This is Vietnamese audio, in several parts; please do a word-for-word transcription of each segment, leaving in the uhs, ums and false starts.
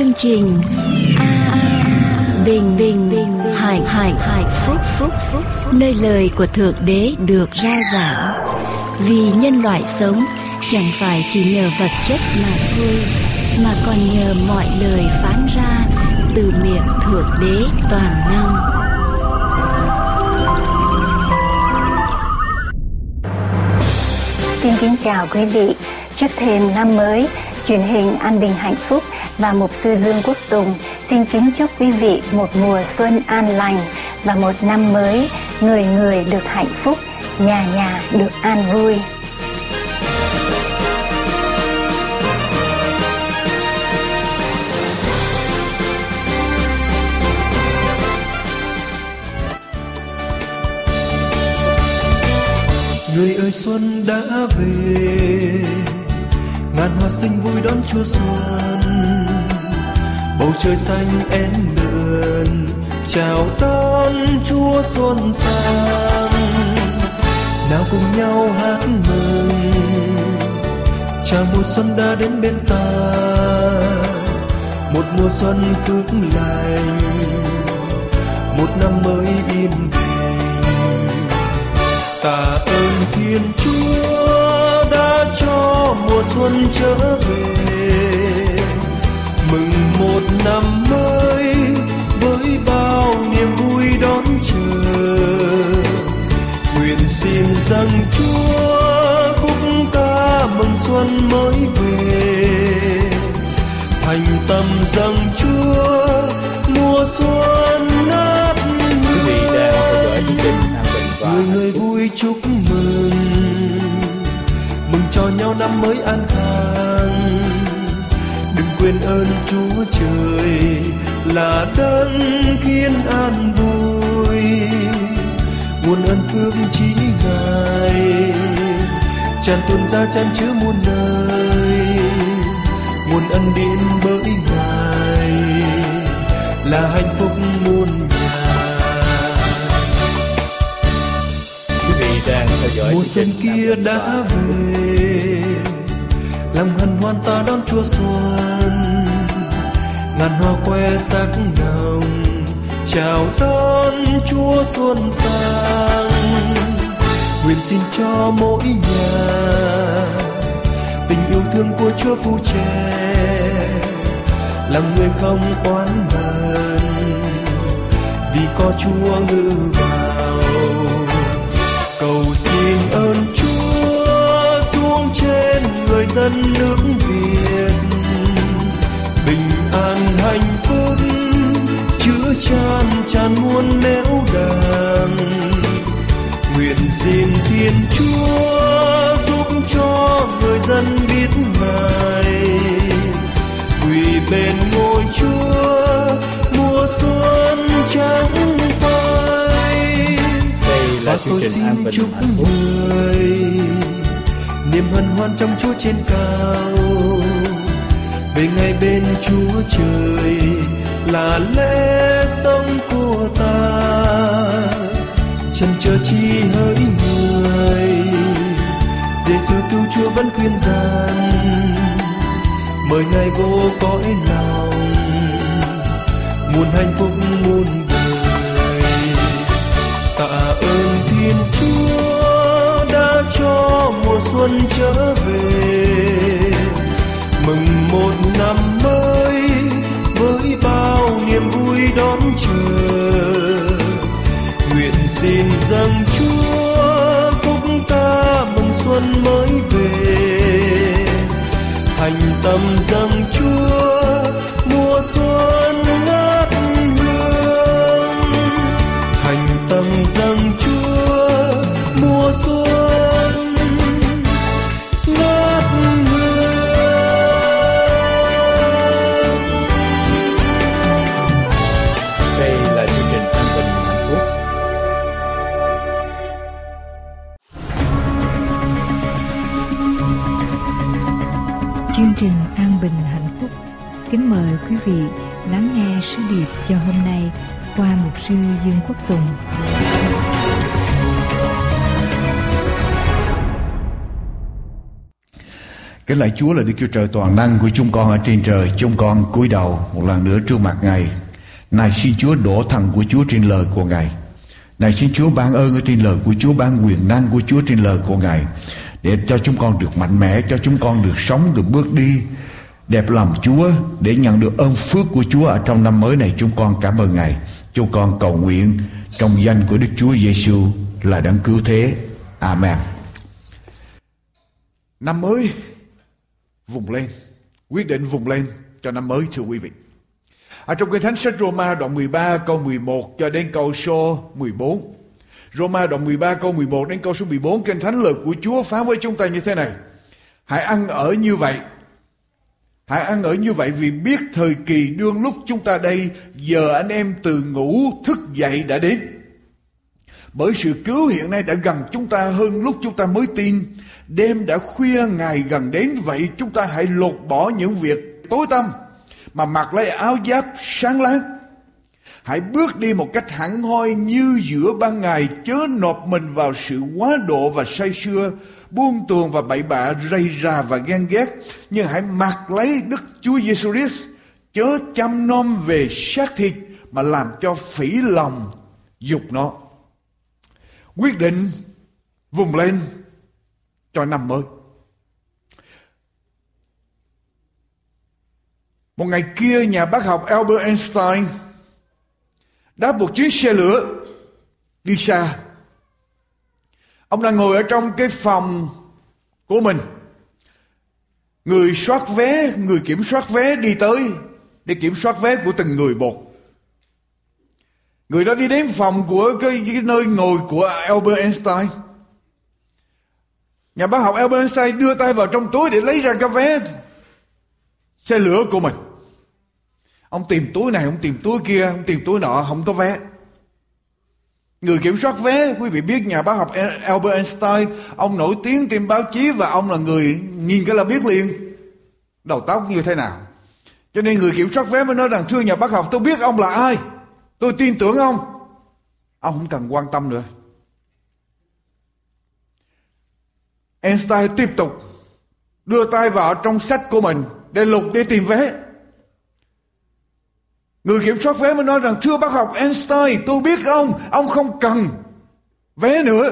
chương trình a a a bình bình hải hải hải phúc phúc phúc nơi lời của Thượng Đế được rao giảng, vì nhân loại sống chẳng phải chỉ nhờ vật chất mà thôi, mà còn nhờ mọi lời phán ra từ miệng Thượng Đế toàn năng. Xin kính chào quý vị. Trước thềm năm mới, truyền hình An Bình Hạnh Phúc và mục sư Dương Quốc Tùng xin kính chúc quý vị một mùa xuân an lành và một năm mới người người được hạnh phúc, nhà nhà được an vui. Người ơi xuân đã về, ngàn hoa xinh vui đón Chúa xuân. Bầu trời xanh én đờn chào đón Chúa xuân sang. Nào cùng nhau hát mừng, chào mùa xuân đã đến bên ta. Một mùa xuân phước lành, một năm mới yên bình. Tạ ơn Thiên Chúa đã cho mùa xuân trở về, mừng một năm mới với bao niềm vui đón chờ. Nguyện xin rằng Chúa khúc ca mừng xuân mới về, thành tâm rằng Chúa mùa xuân nát về. Người người vui chúc mừng, mừng cho nhau năm mới an khang. Đừng quên ơn Chúa Trời là đấng khiến an vui. Nguồn ơn phước chỉ Ngài tràn tuôn ra chan chứa muôn nơi. Nguồn ân điển bởi Ngài là hạnh phúc muôn mùa xuân kia đã về, làm hân hoan ta đón Chúa xuân. Ngàn hoa que sắc hồng chào đón Chúa xuân sang. Nguyện xin cho mỗi nhà tình yêu thương của Chúa Phù Trẻ, làm người không oán hờn vì có Chúa ngự vào. Cầu xin ơn Chúa xuống trên người dân nước Việt, bình an hạnh phúc chứa chan tràn muôn nẻo đường. Nguyện xin Thiên Chúa giúp cho người dân biết Ngài, quỳ bên ngôi Chúa mùa xuân trắng phai. Và tôi xin chúc người niềm hân hoan trong Chúa trên cao. Về ngày bên Chúa Trời là lẽ sống của ta. Trần chờ chi hỡi người, Giê-xu cứu Chúa vẫn khuyên rằng mời Ngài vô cõi lòng, muôn hạnh phúc muôn. Tạ ơn Thiên Chúa đã cho mùa xuân trở về, mừng một năm mới với bao niềm vui đón chờ. Nguyện xin dâng Chúa khúc ca mừng xuân mới về, thành tâm dâng Chúa mùa xuân ngát hương, thành tâm dâng Chúa mùa xuân ngát hương. Đây là chương trình An Bình Hạnh Phúc. Chương trình An Bình Hạnh Phúc kính mời quý vị lắng nghe sứ điệp cho hôm nay qua mục sư Dương Quốc Tùng. Kính lạy Chúa là Đức Chúa Trời toàn năng của chúng con ở trên trời. Chúng con cúi đầu một lần nữa trước mặt Ngài. Này xin Chúa đổ thần của Chúa trên lời của Ngài. Này xin Chúa ban ơn ở trên lời của Chúa, ban quyền năng của Chúa trên lời của Ngài, để cho chúng con được mạnh mẽ, cho chúng con được sống, được bước đi đẹp lòng Chúa, để nhận được ơn phước của Chúa ở trong năm mới này. Chúng con cảm ơn Ngài. Chúng con cầu nguyện trong danh của Đức Chúa Giêsu là Đấng Cứu Thế. Amen. Năm mới vùng lên, quyết định vùng lên cho năm mới thưa quý vị. Ở trong Kinh Thánh sách Roma đoạn mười ba câu mười một cho đến câu số mười bốn. Roma đoạn mười ba câu mười một đến câu số mười bốn, Kinh Thánh lời của Chúa phán với chúng ta như thế này: Hãy ăn ở như vậy. Hãy ăn ở như vậy vì biết thời kỳ đương lúc chúng ta đây, giờ anh em từ ngủ thức dậy đã đến. Bởi sự cứu hiện nay đã gần chúng ta hơn lúc chúng ta mới tin. Đêm đã khuya, ngày gần đến, vậy chúng ta hãy lột bỏ những việc tối tăm mà mặc lấy áo giáp sáng láng. Hãy bước đi một cách hẳn hoi như giữa ban ngày, chớ nộp mình vào sự quá độ và say sưa, buông tuồng và bậy bạ, rầy rà và ghen ghét, nhưng hãy mặc lấy Đức Chúa Giêsu Christ, chớ chăm nom về xác thịt mà làm cho phỉ lòng dục nó. Quyết định vùng lên cho năm mới. Một ngày kia, nhà bác học Albert Einstein đáp một chiếc xe lửa đi xa. Ông đang ngồi ở trong cái phòng của mình. Người soát vé, người kiểm soát vé đi tới để kiểm soát vé của từng người một. Người đó đi đến phòng của cái, cái nơi ngồi của Albert Einstein. Nhà bác học Albert Einstein đưa tay vào trong túi để lấy ra cái vé xe lửa của mình. Ông tìm túi này, ông tìm túi kia, ông tìm túi nọ, không có vé. Người kiểm soát vé, quý vị biết nhà bác học Albert Einstein, ông nổi tiếng trên báo chí và ông là người nhìn cái là biết liền đầu tóc như thế nào. Cho nên người kiểm soát vé mới nói rằng: Thưa nhà bác học, tôi biết ông là ai, tôi tin tưởng ông. Ông không cần quan tâm nữa. Einstein tiếp tục đưa tay vào trong sách của mình để lục, để tìm vé. Người kiểm soát vé mới nói rằng: Thưa bác học Einstein, tôi biết ông, ông không cần vé nữa.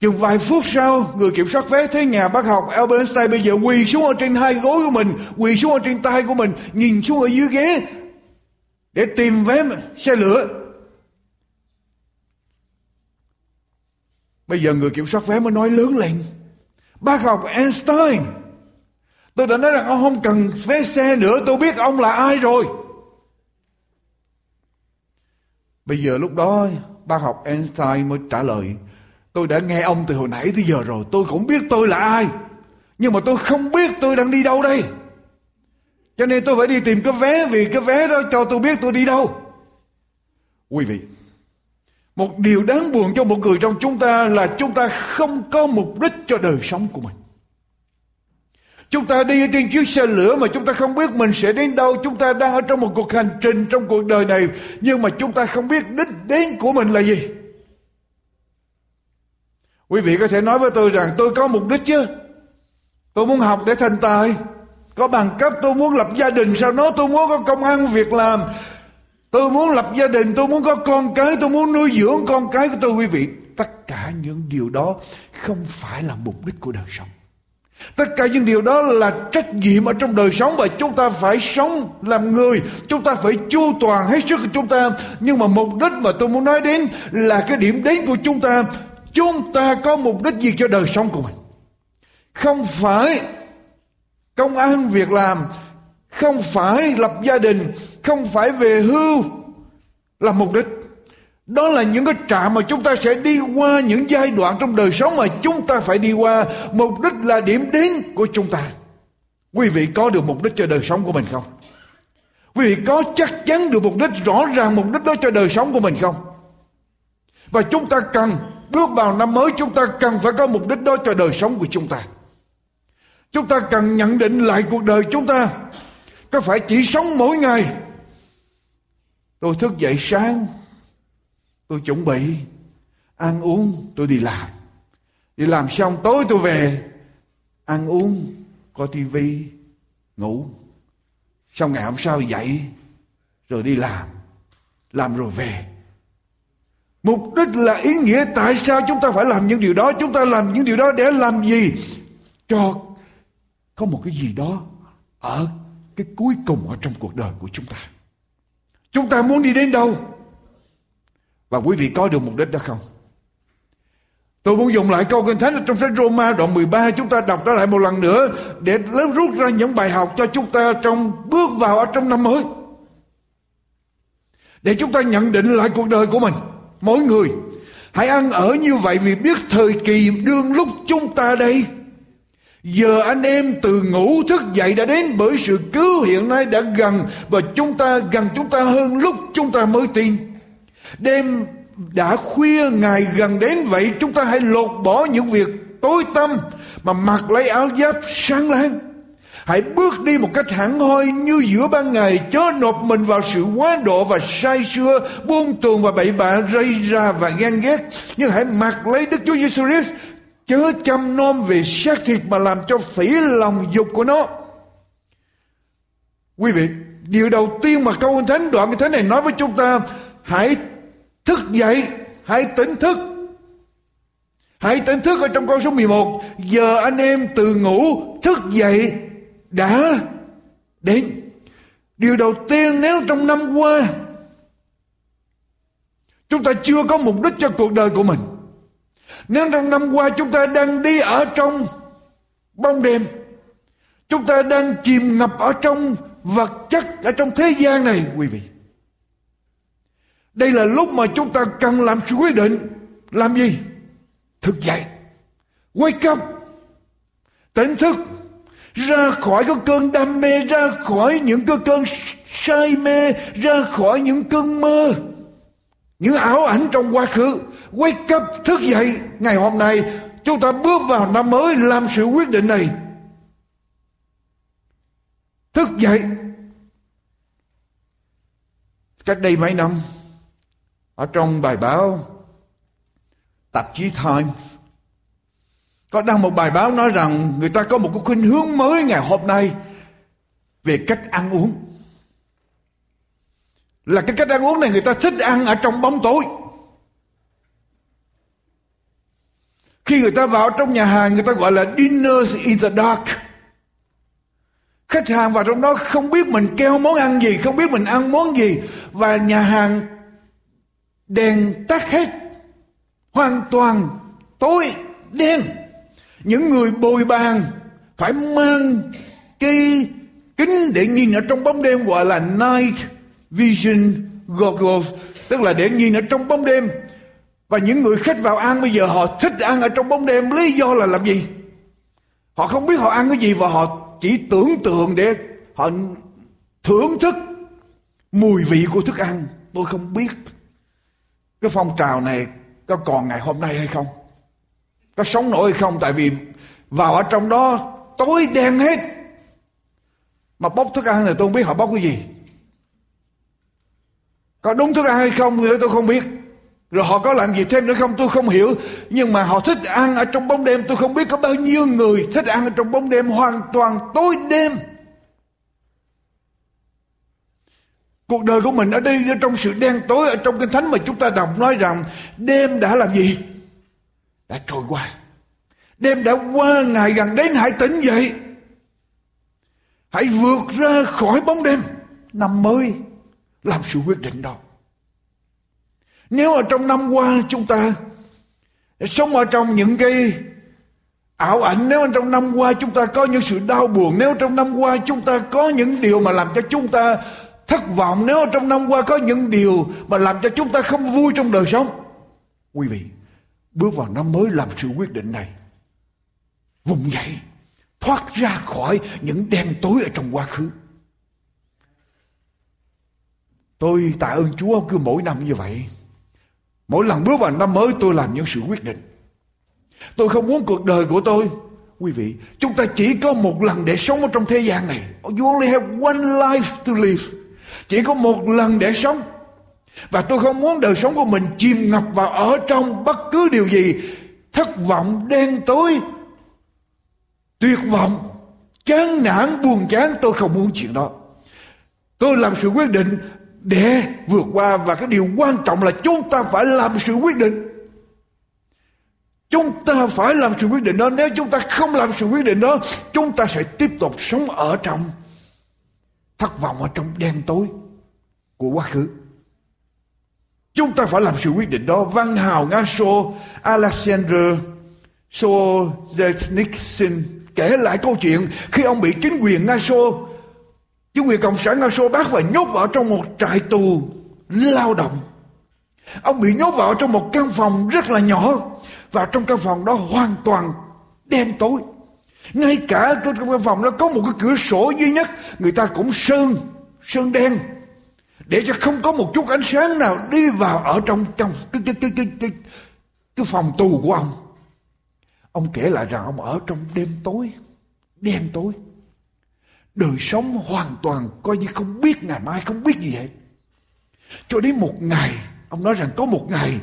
Chừng vài phút sau, người kiểm soát vé thấy nhà bác học Albert Einstein bây giờ quỳ xuống ở trên hai gối của mình, quỳ xuống ở trên tay của mình, nhìn xuống ở dưới ghế để tìm vé xe lửa. Bây giờ người kiểm soát vé mới nói lớn lên: Bác học Einstein, tôi đã nói rằng ông không cần vé xe nữa, tôi biết ông là ai rồi. Bây giờ lúc đó bác học Einstein mới trả lời: Tôi đã nghe ông từ hồi nãy tới giờ rồi, tôi cũng biết tôi là ai, nhưng mà tôi không biết tôi đang đi đâu đây. Cho nên tôi phải đi tìm cái vé, vì cái vé đó cho tôi biết tôi đi đâu. Quý vị, một điều đáng buồn cho một người trong chúng ta là chúng ta không có mục đích cho đời sống của mình. Chúng ta đi trên chiếc xe lửa mà chúng ta không biết mình sẽ đến đâu. Chúng ta đang ở trong một cuộc hành trình trong cuộc đời này, nhưng mà chúng ta không biết đích đến của mình là gì. Quý vị có thể nói với tôi rằng: Tôi có mục đích chứ. Tôi muốn học để thành tài, có bằng cấp, tôi muốn lập gia đình sau đó, tôi muốn có công ăn việc làm, tôi muốn lập gia đình, tôi muốn có con cái, tôi muốn nuôi dưỡng con cái của tôi. Quý vị, tất cả những điều đó không phải là mục đích của đời sống. Tất cả những điều đó là trách nhiệm ở trong đời sống, và chúng ta phải sống làm người, chúng ta phải chu toàn hết sức của chúng ta. Nhưng mà mục đích mà tôi muốn nói đến là cái điểm đến của chúng ta. Chúng ta có mục đích gì cho đời sống của mình? Không phải công ăn việc làm, không phải lập gia đình, không phải về hưu là mục đích. Đó là những cái trạm mà chúng ta sẽ đi qua, những giai đoạn trong đời sống mà chúng ta phải đi qua. Mục đích là điểm đến của chúng ta. Quý vị có được mục đích cho đời sống của mình không? Quý vị có chắc chắn được mục đích, rõ ràng mục đích đó cho đời sống của mình không? Và chúng ta cần bước vào năm mới, chúng ta cần phải có mục đích đó cho đời sống của chúng ta. Chúng ta cần nhận định lại cuộc đời chúng ta. Có phải chỉ sống mỗi ngày: Tôi thức dậy sáng, tôi chuẩn bị ăn uống, tôi đi làm, Đi làm xong tối tôi về, ăn uống, coi tivi, ngủ. Xong ngày hôm sau dậy, rồi đi làm, làm rồi về. Mục đích là ý nghĩa tại sao chúng ta phải làm những điều đó. Chúng ta làm những điều đó để làm gì? Cho có một cái gì đó ở cái cuối cùng ở trong cuộc đời của chúng ta. Chúng ta muốn đi đến đâu? Và quý vị có được mục đích đó không? Tôi muốn dùng lại câu Kinh Thánh trong sách Roma đoạn mười ba, chúng ta đọc nó lại một lần nữa để lớp rút ra những bài học cho chúng ta trong bước vào ở trong năm mới. Để chúng ta nhận định lại cuộc đời của mình. Mỗi người hãy ăn ở như vậy vì biết thời kỳ đương lúc chúng ta đây. Giờ anh em từ ngủ thức dậy đã đến, bởi sự cứu hiện nay đã gần, và chúng ta gần chúng ta hơn lúc chúng ta mới tin. Đêm đã khuya, ngày gần đến, vậy chúng ta hãy lột bỏ những việc tối tăm mà mặc lấy áo giáp sáng láng. Hãy bước đi một cách hẳn hoi như giữa ban ngày, chớ nộp mình vào sự quá độ và say sưa, buông tuồng và bậy bạ, rây ra và ghen ghét. Nhưng hãy mặc lấy Đức Chúa Giêsu Christ, chớ chăm nom về xác thịt mà làm cho phỉ lòng dục của nó. Quý vị, điều đầu tiên mà câu Kinh Thánh, đoạn Kinh Thánh này nói với chúng ta, hãy thức dậy, hãy tỉnh thức. Hãy tỉnh thức ở trong câu số mười một. Giờ anh em từ ngủ thức dậy đã đến. Điều đầu tiên, nếu trong năm qua chúng ta chưa có mục đích cho cuộc đời của mình, nếu trong năm qua chúng ta đang đi ở trong bóng đêm, chúng ta đang chìm ngập ở trong vật chất, ở trong thế gian này, quý vị, đây là lúc mà chúng ta cần làm sự quyết định. Làm gì? Thức dậy, wake up, tỉnh thức, ra khỏi cái cơn đam mê, ra khỏi những cái cơn say mê, ra khỏi những cơn mơ, những ảo ảnh trong quá khứ. Wake up, thức dậy. Ngày hôm nay chúng ta bước vào năm mới, làm sự quyết định này. Thức dậy. Cách đây mấy năm, ở trong bài báo tạp chí Time có đăng một bài báo nói rằng người ta có một cái khuynh hướng mới ngày hôm nay về cách ăn uống. Là cái cách ăn uống này, người ta thích ăn ở trong bóng tối. Khi người ta vào trong nhà hàng, người ta gọi là dinner in the dark. Khách hàng vào trong đó không biết mình kêu món ăn gì, không biết mình ăn món gì, và nhà hàng đèn tắt hết, hoàn toàn tối đen. Những người bồi bàn phải mang cái kính để nhìn ở trong bóng đêm, gọi là night vision goggles, tức là để nhìn ở trong bóng đêm. Và những người khách vào ăn bây giờ họ thích ăn ở trong bóng đêm. Lý do là làm gì? Họ không biết họ ăn cái gì, và họ chỉ tưởng tượng để họ thưởng thức mùi vị của thức ăn. Tôi không biết cái phong trào này có còn ngày hôm nay hay không, có sống nổi hay không, tại vì vào ở trong đó tối đen hết. Mà bốc thức ăn này tôi không biết họ bốc cái gì, có đúng thức ăn hay không nữa tôi không biết. Rồi họ có làm gì thêm nữa không tôi không hiểu. Nhưng mà họ thích ăn ở trong bóng đêm. Tôi không biết có bao nhiêu người thích ăn ở trong bóng đêm, hoàn toàn tối đêm. Cuộc đời của mình ở đây, ở trong sự đen tối. Ở trong Kinh Thánh mà chúng ta đọc nói rằng đêm đã làm gì? Đã trôi qua. Đêm đã qua, ngày gần đến, hãy tỉnh dậy, hãy vượt ra khỏi bóng đêm. Năm mới làm sự quyết định đó. Nếu ở trong năm qua chúng ta sống ở trong những cái ảo ảnh, nếu ở trong năm qua chúng ta có những sự đau buồn, nếu trong năm qua chúng ta có những điều mà làm cho chúng ta thất vọng, nếu trong năm qua có những điều mà làm cho chúng ta không vui trong đời sống, quý vị bước vào năm mới làm sự quyết định này. Vùng dậy, thoát ra khỏi những đen tối ở trong quá khứ. Tôi tạ ơn Chúa, cứ mỗi năm như vậy, mỗi lần bước vào năm mới tôi làm những sự quyết định. Tôi không muốn cuộc đời của tôi, quý vị, chúng ta chỉ có một lần để sống ở trong thế gian này. You only have one life to live. Chỉ có một lần để sống. Và tôi không muốn đời sống của mình chìm ngập vào ở trong bất cứ điều gì thất vọng, đen tối, tuyệt vọng, chán nản, buồn chán. Tôi không muốn chuyện đó. Tôi làm sự quyết định để vượt qua. Và cái điều quan trọng là chúng ta phải làm sự quyết định. Chúng ta phải làm sự quyết định đó. Nếu chúng ta không làm sự quyết định đó, chúng ta sẽ tiếp tục sống ở trong thất vọng, ở trong đen tối của quá khứ. Chúng ta phải làm sự quyết định đó. Văn hào Nga Xô Alexander Solzhenitsyn kể lại câu chuyện khi ông bị chính quyền Nga Xô, chính quyền Cộng sản Nga Xô bắt và nhốt vào trong một trại tù lao động. Ông bị nhốt vào trong một căn phòng rất là nhỏ, và trong căn phòng đó hoàn toàn đen tối. Ngay cả trong căn phòng đó có một cái cửa sổ duy nhất, người ta cũng sơn, sơn đen, để cho không có một chút ánh sáng nào đi vào ở trong trong cái, cái, cái, cái, cái, cái phòng tù của ông. Ông kể lại rằng ông ở trong đêm tối, đêm tối. Đời sống hoàn toàn coi như không biết ngày mai, không biết gì hết. Cho đến một ngày, ông nói rằng có một ngày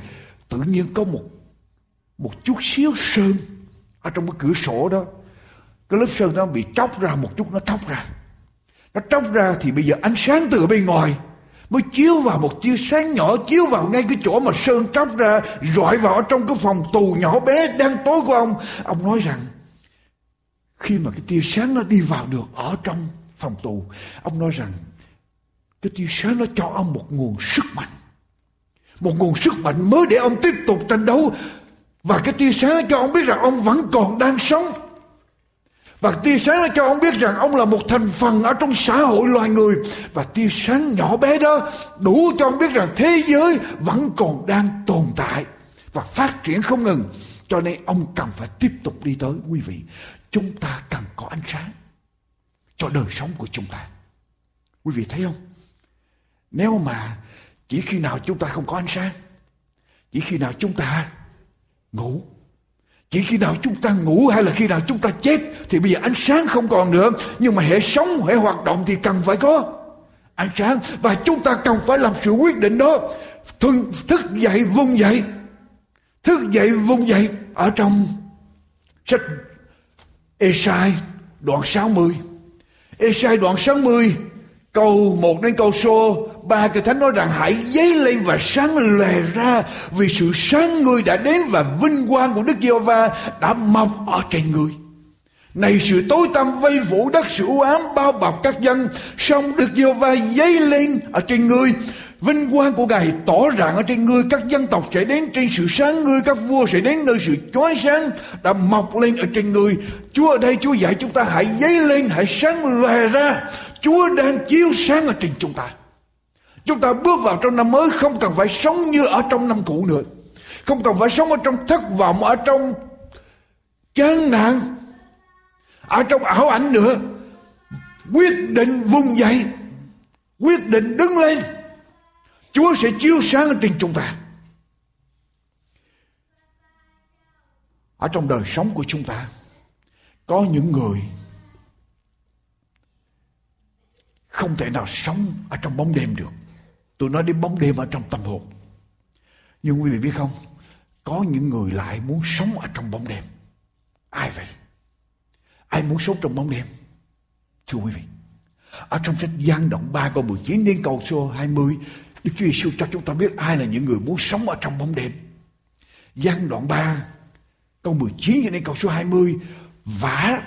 tự nhiên có một một chút xíu sơn ở trong cái cửa sổ đó. Cái lớp sơn đó bị tróc ra một chút, nó tróc ra. Nó tróc ra thì bây giờ ánh sáng từ bên ngoài mới chiếu vào, một tia sáng nhỏ chiếu vào ngay cái chỗ mà sơn tróc ra, rọi vào trong cái phòng tù nhỏ bé đen tối của ông. Ông nói rằng khi mà cái tia sáng nó đi vào được ở trong phòng tù, ông nói rằng cái tia sáng nó cho ông một nguồn sức mạnh, một nguồn sức mạnh mới để ông tiếp tục tranh đấu. Và cái tia sáng cho ông biết rằng ông vẫn còn đang sống. Và tia sáng cho ông biết rằng ông là một thành phần ở trong xã hội loài người. Và tia sáng nhỏ bé đó đủ cho ông biết rằng thế giới vẫn còn đang tồn tại và phát triển không ngừng. Cho nên ông cần phải tiếp tục đi tới. Quý vị, chúng ta cần có ánh sáng cho đời sống của chúng ta. Quý vị thấy không? Nếu mà chỉ khi nào chúng ta không có ánh sáng, chỉ khi nào chúng ta ngủ, chỉ khi nào chúng ta ngủ hay là khi nào chúng ta chết thì bây giờ ánh sáng không còn nữa. Nhưng mà hễ sống, hễ hoạt động thì cần phải có ánh sáng. Và chúng ta cần phải làm sự quyết định đó. Thức dậy, vùng dậy. Thức dậy, vùng dậy. Ở trong sách Ê-sai đoạn sáu mươi, Ê-sai đoạn sáu mươi câu một đến câu số ba, Kinh Thánh nói rằng hãy dấy lên và sáng lòe ra, vì sự sáng ngươi đã đến và vinh quang của Đức Giê-hô-va đã mọc ở trên ngươi. Này sự tối tăm vây phủ đất, sự u ám bao bọc các dân, song Đức Giê-hô-va dấy lên ở trên ngươi, vinh quang của Ngài tỏ rạng ở trên ngươi. Các dân tộc sẽ đến trên sự sáng ngươi, các vua sẽ đến nơi sự chói sáng đã mọc lên ở trên ngươi. Chúa ở đây, Chúa dạy chúng ta hãy dấy lên, hãy sáng lòe ra. Chúa đang chiếu sáng ở trên chúng ta. Chúng ta bước vào trong năm mới không cần phải sống như ở trong năm cũ nữa. Không cần phải sống ở trong thất vọng, ở trong chán nản, ở trong ảo ảnh nữa. Quyết định vùng dậy, quyết định đứng lên. Chúa sẽ chiếu sáng ở trên chúng ta. Ở trong đời sống của chúng ta có những người không thể nào sống ở trong bóng đêm được. Tôi nói đến bóng đêm ở trong tâm hồn. Nhưng quý vị biết không, có những người lại muốn sống ở trong bóng đêm. Ai vậy? Ai muốn sống trong bóng đêm? Thưa quý vị, ở trong sách Giăng đoạn ba câu mười chín đến câu số hai mươi, Đức Chúa Giê-xu cho chúng ta biết ai là những người muốn sống ở trong bóng đêm. Giăng đoạn ba câu mười chín đến câu số hai mươi, vả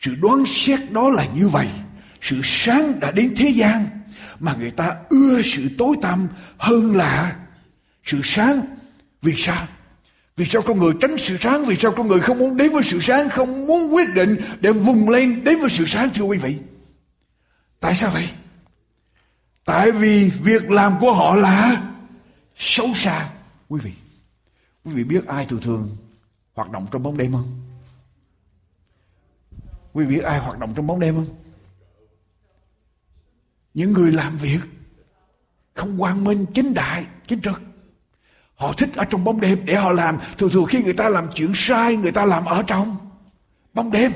sự đoán xét đó là như vậy, sự sáng đã đến thế gian, mà người ta ưa sự tối tăm hơn là sự sáng. Vì sao? Vì sao con người tránh sự sáng? Vì sao con người không muốn đến với sự sáng, không muốn quyết định để vùng lên đến với sự sáng? Thưa quý vị, tại sao vậy? Tại vì việc làm của họ là xấu xa. Quý vị, quý vị biết ai thường thường hoạt động trong bóng đêm không? Quý vị biết ai hoạt động trong bóng đêm không? Những người làm việc không quang minh, chính đại, chính trực. Họ thích ở trong bóng đêm để họ làm. Thường thường khi người ta làm chuyện sai, người ta làm ở trong bóng đêm.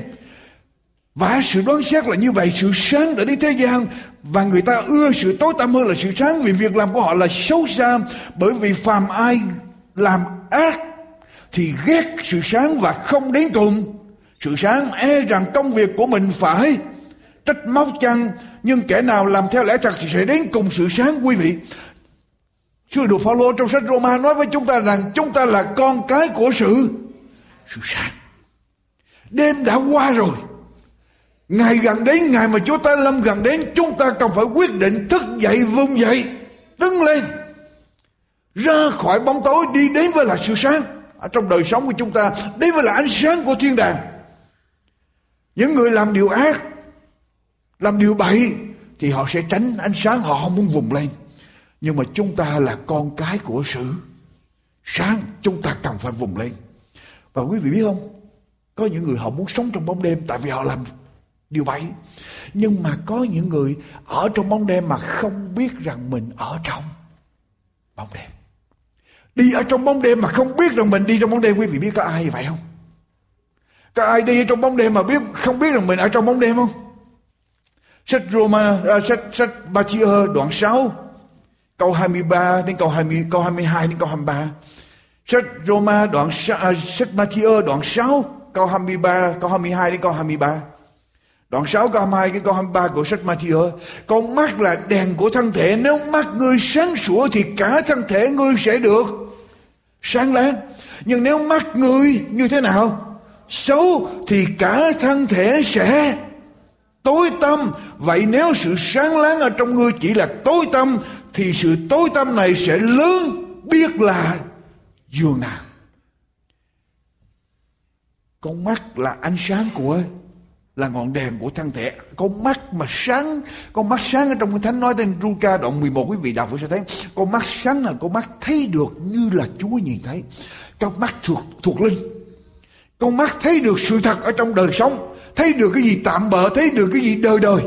Và sự đoán xét là như vậy, sự sáng đã đến thế gian, và người ta ưa sự tối tăm hơn là sự sáng, vì việc làm của họ là xấu xa. Bởi vì phàm ai làm ác thì ghét sự sáng và không đến cùng. Sự sáng e rằng công việc của mình phải trách móc chăng, nhưng kẻ nào làm theo lẽ thật thì sẽ đến cùng sự sáng. Quý vị, sứ đồ Phao-lô trong sách Roma nói với chúng ta rằng chúng ta là con cái của sự sự sáng. Đêm đã qua rồi, ngày gần đến, ngày mà Chúa ta lâm gần đến, chúng ta cần phải quyết định thức dậy, vùng dậy, đứng lên, ra khỏi bóng tối, đi đến với là sự sáng. Ở trong đời sống của chúng ta, đến với là ánh sáng của thiên đàng. Những người làm điều ác, làm điều bậy thì họ sẽ tránh ánh sáng, họ không muốn vùng lên. Nhưng mà chúng ta là con cái của sự sáng, chúng ta cần phải vùng lên. Và quý vị biết không, có những người họ muốn sống trong bóng đêm tại vì họ làm điều bậy. Nhưng mà có những người ở trong bóng đêm mà không biết rằng mình ở trong bóng đêm. Đi ở trong bóng đêm mà không biết rằng mình đi trong bóng đêm. Quý vị biết có ai vậy không? Có ai đi trong bóng đêm mà biết không biết rằng mình ở trong bóng đêm không? Sách Roma, uh, sách sách Matthêu đoạn sáu câu hai mươi ba đến câu hai mươi, câu hai mươi hai đến câu hai mươi ba. Sách Roma đoạn uh, sách Matthêu đoạn sáu câu hai mươi ba, câu hai mươi hai đến câu hai mươi ba. Đoạn sáu câu hai mươi hai cái câu hai mươi ba của sách Matthêu. Con mắt là đèn của thân thể, nếu mắt ngươi sáng sủa thì cả thân thể ngươi sẽ được sáng láng. Nhưng nếu mắt ngươi như thế nào? Xấu thì cả thân thể sẽ tối tăm. Vậy nếu sự sáng láng ở trong ngươi chỉ là tối tăm thì sự tối tăm này sẽ lớn biết là dường nào. Con mắt là ánh sáng của, là ngọn đèn của thân thể. Con mắt mà sáng, con mắt sáng ở trong Kinh Thánh nói tên Luca đoạn mười một, quý vị đọc sẽ thấy con mắt sáng là con mắt thấy được như là Chúa nhìn thấy. Con mắt thuộc thuộc linh. Con mắt thấy được sự thật ở trong đời sống, thấy được cái gì tạm bợ, thấy được cái gì đời đời.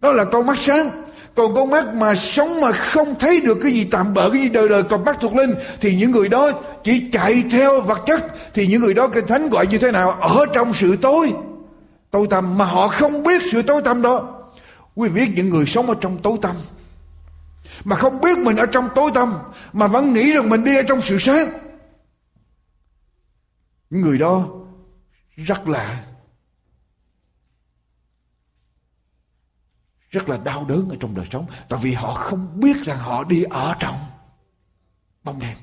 Đó là con mắt sáng. Còn con mắt mà sống mà không thấy được cái gì tạm bợ, cái gì đời đời, con mắt thuộc linh, thì những người đó chỉ chạy theo vật chất, thì những người đó Kinh Thánh gọi như thế nào? Ở trong sự tối tối tăm mà họ không biết sự tối tăm đó. Quý vị biết những người sống ở trong tối tăm mà không biết mình ở trong tối tăm mà vẫn nghĩ rằng mình đi ở trong sự sáng, những người đó rất là rất là đau đớn ở trong đời sống, tại vì họ không biết rằng họ đi ở trong bóng đêm.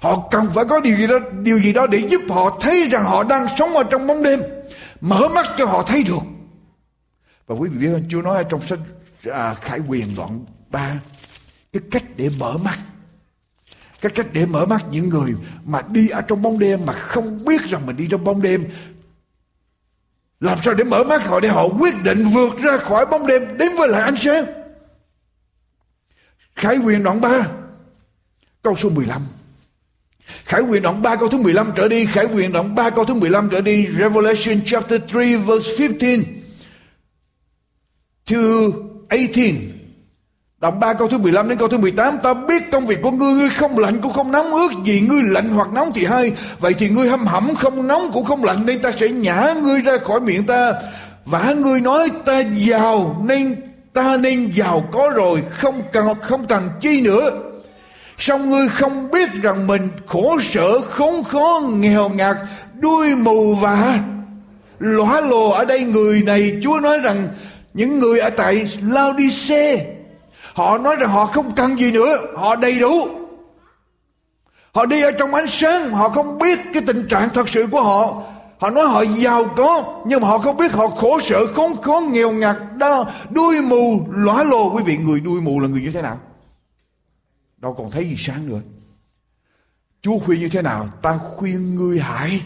Họ cần phải có điều gì đó, điều gì đó để giúp họ thấy rằng họ đang sống ở trong bóng đêm, mở mắt cho họ thấy được. Và quý vị biết Chúa nói ở trong sách à, Khải Quyền đoạn ba, cái cách để mở mắt, cái cách để mở mắt những người mà đi ở trong bóng đêm mà không biết rằng mình đi trong bóng đêm. Làm sao để mở mắt họ, để họ quyết định vượt ra khỏi bóng đêm đến với lại ánh sáng. Khải Quyền đoạn ba câu số mười lăm. Khải Quyền đoạn ba câu thứ mười lăm trở đi. Khải Quyền đoạn ba câu thứ mười lăm trở đi. Revelation chapter ba verse fifteen to eighteen. Đoạn ba câu thứ mười lăm đến câu thứ mười tám. Ta biết công việc của ngươi, ngươi không lạnh cũng không nóng, ước gì ngươi lạnh hoặc nóng thì hay. Vậy thì ngươi hâm hẩm không nóng cũng không lạnh, nên ta sẽ nhả ngươi ra khỏi miệng ta. Vả ngươi nói ta giàu nên ta nên giàu có rồi, không cần không cần chi nữa. Song ngươi không biết rằng mình khổ sở, khốn khó, nghèo ngạt, đuôi mù và lõa lồ. Ở đây người này Chúa nói rằng những người ở tại Laodicea, họ nói rằng họ không cần gì nữa, họ đầy đủ. Họ đi ở trong ánh sáng, họ không biết cái tình trạng thật sự của họ. Họ nói họ giàu có, nhưng mà họ không biết họ khổ sở, khốn khó, nghèo ngạt, đuôi mù, lõa lồ. Quý vị, người đuôi mù là người như thế nào? Đâu còn thấy gì sáng nữa. Chúa khuyên như thế nào? Ta khuyên ngươi hãy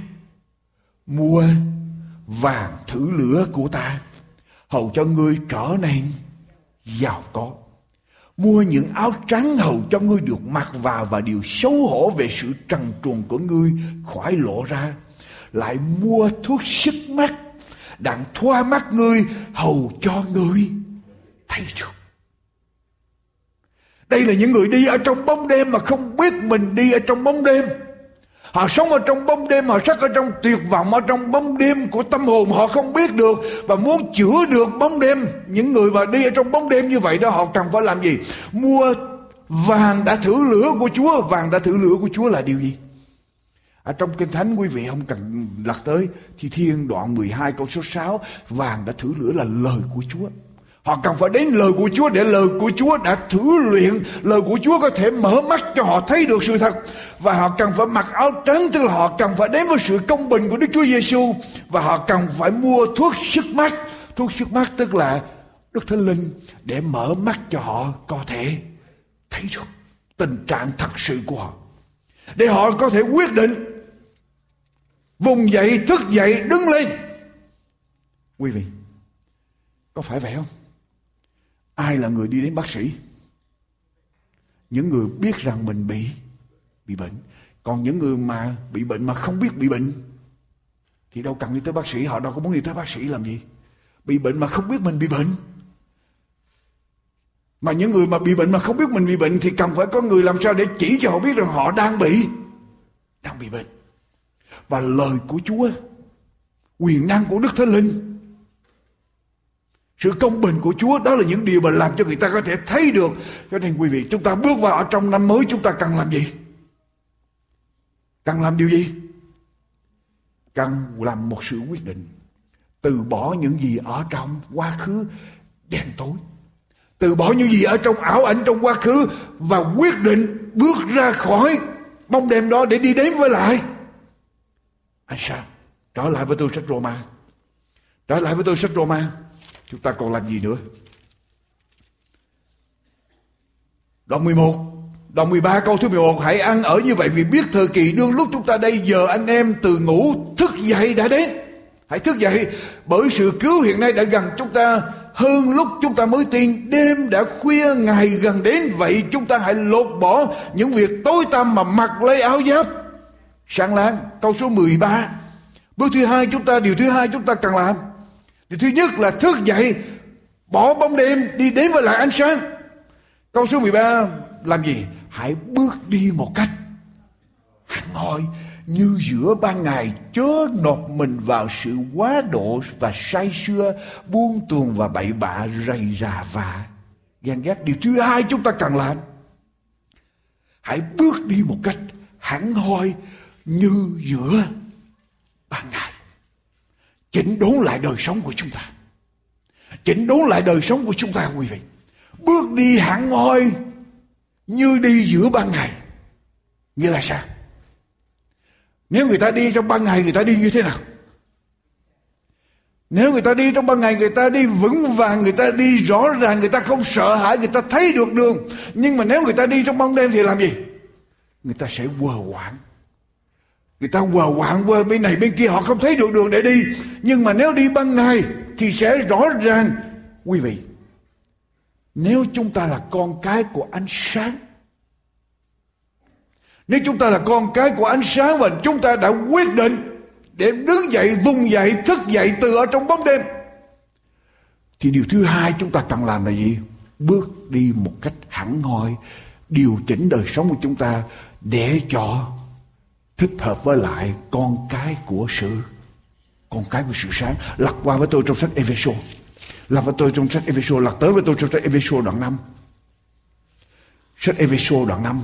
mua vàng thử lửa của ta, hầu cho ngươi trở nên giàu có. Mua những áo trắng, hầu cho ngươi được mặc vào và điều xấu hổ về sự trần truồng của ngươi khỏi lộ ra. Lại mua thuốc sức mắt, đặng thoa mắt ngươi, hầu cho ngươi thấy được. Đây là những người đi ở trong bóng đêm mà không biết mình đi ở trong bóng đêm. Họ sống ở trong bóng đêm, họ sắc ở trong tuyệt vọng, ở trong bóng đêm của tâm hồn, họ không biết được. Và muốn chữa được bóng đêm, những người mà đi ở trong bóng đêm như vậy đó, họ cần phải làm gì? Mua vàng đã thử lửa của Chúa. Vàng đã thử lửa của Chúa là điều gì? À, trong Kinh Thánh quý vị không cần lật tới Thi Thiên đoạn mười hai câu số sáu, vàng đã thử lửa là lời của Chúa. Họ cần phải đến lời của Chúa để lời của Chúa đã thử luyện, lời của Chúa có thể mở mắt cho họ thấy được sự thật. Và họ cần phải mặc áo trắng, tức là họ cần phải đến với sự công bình của Đức Chúa Giêsu. Và họ cần phải mua thuốc sức mắt. Thuốc sức mắt tức là Đức Thánh Linh để mở mắt cho họ có thể thấy được tình trạng thật sự của họ, để họ có thể quyết định vùng dậy, thức dậy, đứng lên. Quý vị, có phải vậy không? Ai là người đi đến bác sĩ? Những người biết rằng mình bị bị bệnh. Còn những người mà bị bệnh mà không biết bị bệnh thì đâu cần đi tới bác sĩ. Họ đâu có muốn đi tới bác sĩ làm gì. Bị bệnh mà không biết mình bị bệnh. Mà những người mà bị bệnh mà không biết mình bị bệnh thì cần phải có người làm sao để chỉ cho họ biết rằng họ đang bị đang bị bệnh. Và lời của Chúa, quyền năng của Đức Thánh Linh, sự công bình của Chúa, đó là những điều mà làm cho người ta có thể thấy được. Cho nên quý vị, chúng ta bước vào ở trong năm mới, chúng ta cần làm gì? Cần làm điều gì? Cần làm một sự quyết định. Từ bỏ những gì ở trong quá khứ đen tối, từ bỏ những gì ở trong ảo ảnh trong quá khứ, và quyết định bước ra khỏi bóng đêm đó để đi đến với lại anh sao? Trở lại với tôi sách Roma. Trở lại với tôi sách Roma. Chúng ta còn làm gì nữa? Đoạn mười một, đoạn mười ba câu thứ mười một. Hãy ăn ở như vậy vì biết thời kỳ đương lúc chúng ta đây giờ anh em từ ngủ thức dậy đã đến. Hãy thức dậy bởi sự cứu hiện nay đã gần chúng ta hơn lúc chúng ta mới tin. Đêm đã khuya, ngày gần đến, vậy chúng ta hãy lột bỏ những việc tối tăm mà mặc lấy áo giáp sáng láng. Câu số mười ba. Bước thứ hai chúng ta, điều thứ hai chúng ta cần làm. Điều thứ nhất là thức dậy, bỏ bóng đêm, đi đến với lại ánh sáng. Câu số mười ba làm gì? Hãy bước đi một cách hẳn hoi như giữa ban ngày, chớ nộp mình vào sự quá độ và say sưa, buông tuồng và bậy bạ, rầy rà và ghen ghét. Điều thứ hai chúng ta cần làm, hãy bước đi một cách hẳn hoi như giữa ban ngày. Chỉnh đốn lại đời sống của chúng ta. Chỉnh đốn lại đời sống của chúng ta quý vị. Bước đi hẳn hoi như đi giữa ban ngày. Nghĩa là sao? Nếu người ta đi trong ban ngày, người ta đi như thế nào? Nếu người ta đi trong ban ngày, người ta đi vững vàng, người ta đi rõ ràng, người ta không sợ hãi, người ta thấy được đường. Nhưng mà nếu người ta đi trong bóng đêm thì làm gì? Người ta sẽ quờ quạng. Người ta quờ quạng quờ bên này bên kia, họ không thấy được đường để đi. Nhưng mà nếu đi ban ngày thì sẽ rõ ràng. Quý vị, nếu chúng ta là con cái của ánh sáng, nếu chúng ta là con cái của ánh sáng và chúng ta đã quyết định để đứng dậy, vùng dậy, thức dậy từ ở trong bóng đêm, thì điều thứ hai chúng ta cần làm là gì? Bước đi một cách hẳn hoi, điều chỉnh đời sống của chúng ta để cho thích hợp với lại con cái của sự con cái của sự sáng. Lật qua với tôi trong sách Ê-phê-sô. Lật với tôi trong sách Ê-phê-sô. Lật tới với tôi trong sách Ê-phê-sô đoạn năm. Sách Ê-phê-sô đoạn năm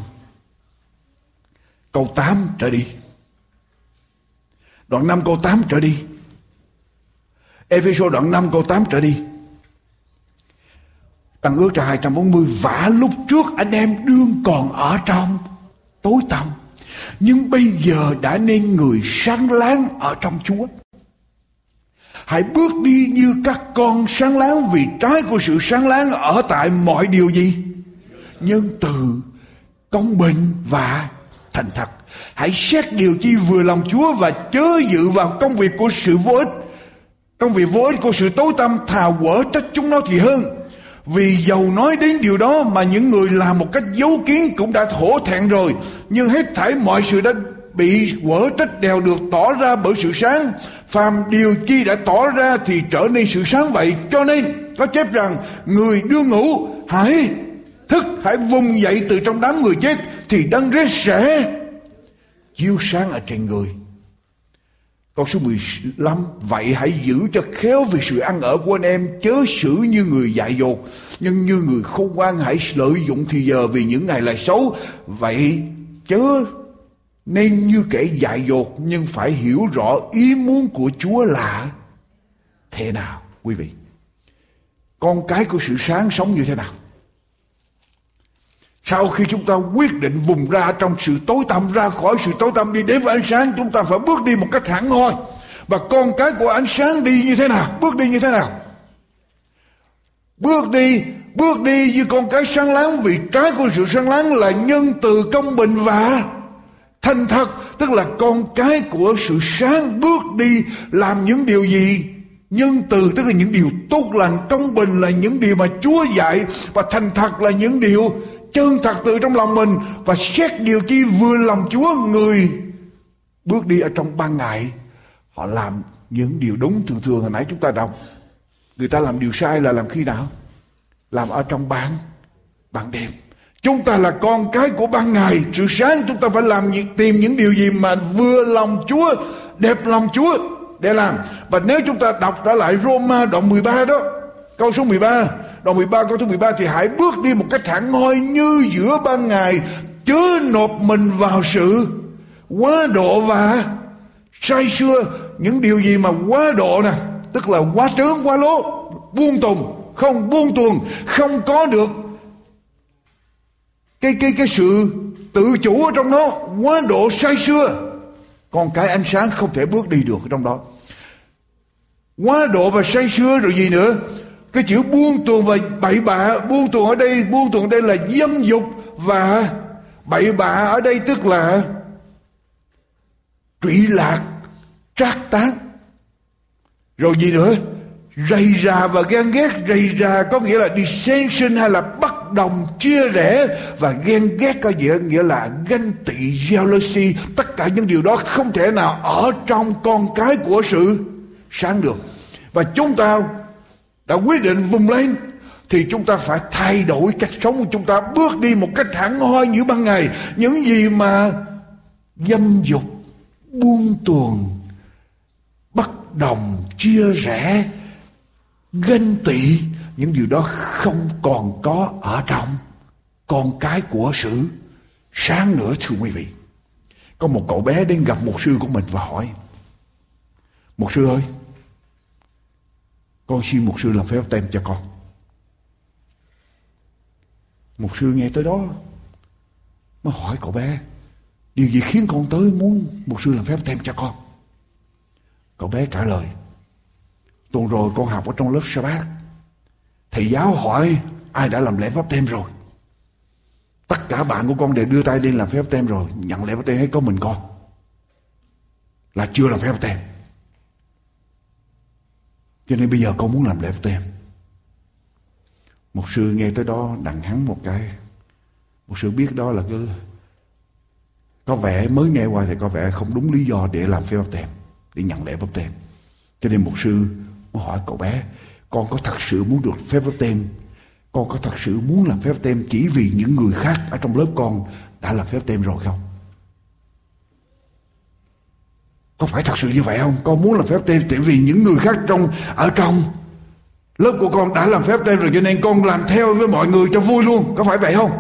câu tám trở đi. Đoạn năm câu tám trở đi. Ê-phê-sô đoạn năm câu tám trở đi. Tăng ước ra hai trăm bốn mươi. Vả lúc trước anh em đương còn ở trong tối tăm, nhưng bây giờ đã nên người sáng láng ở trong Chúa. Hãy bước đi như các con sáng láng, vì trái của sự sáng láng ở tại mọi điều gì? Nhân từ, công bình và thành thật. Hãy xét điều chi vừa lòng Chúa và chớ dự vào công việc của sự vô ích. Công việc vô ích của sự tối tăm, thà quở trách chúng nó thì hơn. Vì dầu nói đến điều đó mà những người làm một cách giấu kín cũng đã hổ thẹn rồi. Nhưng hết thảy mọi sự đã bị quở trách đều được tỏ ra bởi sự sáng. Phàm điều chi đã tỏ ra thì trở nên sự sáng vậy. Cho nên có chép rằng người đương ngủ hãy thức, hãy vùng dậy từ trong đám người chết, thì Đấng Christ sẽ chiếu sáng ở trên người. Câu số mười lăm. Vậy hãy giữ cho khéo về sự ăn ở của anh em, chớ xử như người dại dột, nhưng như người khôn ngoan hãy lợi dụng thì giờ, vì những ngày lại xấu. Vậy chớ nên như kẻ dại dột, nhưng phải hiểu rõ ý muốn của Chúa là thế nào. Quý vị, con cái của sự sáng sống như thế nào? Sau khi chúng ta quyết định vùng ra trong sự tối tăm, ra khỏi sự tối tăm đi đến với ánh sáng, chúng ta phải bước đi một cách hẳn hoi. Và con cái của ánh sáng đi như thế nào? Bước đi như thế nào? Bước đi, bước đi như con cái sáng láng, vì trái của sự sáng láng là nhân từ, công bình và thành thật. Tức là con cái của sự sáng bước đi làm những điều gì? Nhân từ, tức là những điều tốt lành, công bình là những điều mà Chúa dạy, và thành thật là những điều chân thật từ trong lòng mình, và xét điều chi vừa lòng Chúa. Người bước đi ở trong ban ngày, họ làm những điều đúng. Thường thường hồi nãy chúng ta đọc, người ta làm điều sai là làm khi nào? Làm ở trong ban ban đêm. Chúng ta là con cái của ban ngày, sự sáng, chúng ta phải làm tìm những điều gì mà vừa lòng Chúa, đẹp lòng Chúa để làm. Và nếu chúng ta đọc trở lại Roma đoạn mười ba đó, câu số mười ba, đoạn mười ba câu số mười ba, thì hãy bước đi một cách thẳng hoi như giữa ban ngày, chớ nộp mình vào sự quá độ và say sưa. Những điều gì mà quá độ nè, tức là quá trớn, quá lố, buông tùng, không buông tuồng, không có được cái cái cái sự tự chủ ở trong nó, quá độ say sưa. Con cái ánh sáng không thể bước đi được trong đó. Quá độ và say sưa rồi gì nữa? Cái chữ buông tuồng và bậy bạ. Buông tuồng ở đây, buông tuồng ở đây là dâm dục, và bậy bạ ở đây tức là trụy lạc, trác táng. Rồi gì nữa? Rầy rà và ghen ghét. Rầy rà có nghĩa là dissension hay là bất đồng, chia rẽ, và ghen ghét có nghĩa nghĩa là ganh tị, jealousy. Tất cả những điều đó không thể nào ở trong con cái của sự sáng được. Và chúng ta đã quyết định vùng lên thì chúng ta phải thay đổi cách sống của chúng ta, bước đi một cách hẳn hoi như ban ngày. Những gì mà dâm dục, buông tuồng, bất đồng, chia rẽ, ganh tị, những điều đó không còn có ở trong con cái của sự sáng nữa. Thưa quý vị, có một cậu bé đến gặp mục sư của mình và hỏi: mục sư ơi, con xin mục sư làm phép tem cho con. Mục sư nghe tới đó mới hỏi cậu bé: điều gì khiến con tới muốn mục sư làm phép tem cho con? Cậu bé trả lời: tuần rồi con học ở trong lớp Sa-bát, thầy giáo hỏi ai đã làm lễ pháp tem rồi. Tất cả bạn của con đều đưa tay lên làm phép tem rồi, nhận lễ pháp tem hết, có mình con là chưa làm phép tem. Cho nên bây giờ con muốn làm lễ pháp tem. Mục sư nghe tới đó đặng hắn một cái. Mục sư biết đó là cái có vẻ mới nghe qua thì có vẻ không đúng lý do để làm phép pháp tem, để nhận lễ pháp tem. Cho nên mục sư mới hỏi cậu bé: con có thật sự muốn được phép báp têm? Con có thật sự muốn làm phép báp têm chỉ vì những người khác ở trong lớp con đã làm phép báp têm rồi không? Có phải thật sự như vậy không? Con muốn làm phép báp têm chỉ vì những người khác trong ở trong lớp của con đã làm phép báp têm rồi, cho nên con làm theo với mọi người cho vui luôn, có phải vậy không?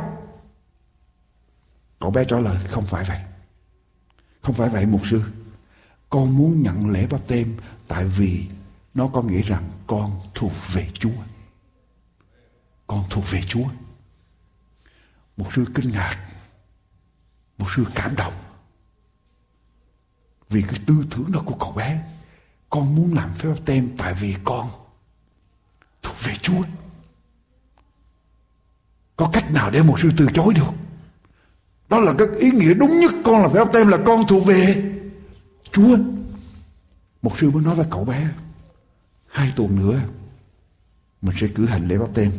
Cậu bé trả lời: không phải vậy, không phải vậy mục sư. Con muốn nhận lễ báp têm tại vì nó có nghĩa rằng con thuộc về Chúa. Con thuộc về Chúa. Mục sư kinh ngạc, mục sư cảm động vì cái tư tưởng đó của cậu bé. Con muốn làm phép báp têm tại vì con thuộc về Chúa. Có cách nào để mục sư từ chối được? Đó là cái ý nghĩa đúng nhất. Con làm phép báp têm là con thuộc về Chúa. Mục sư mới nói với cậu bé: hai tuần nữa mình sẽ cử hành lễ báp têm.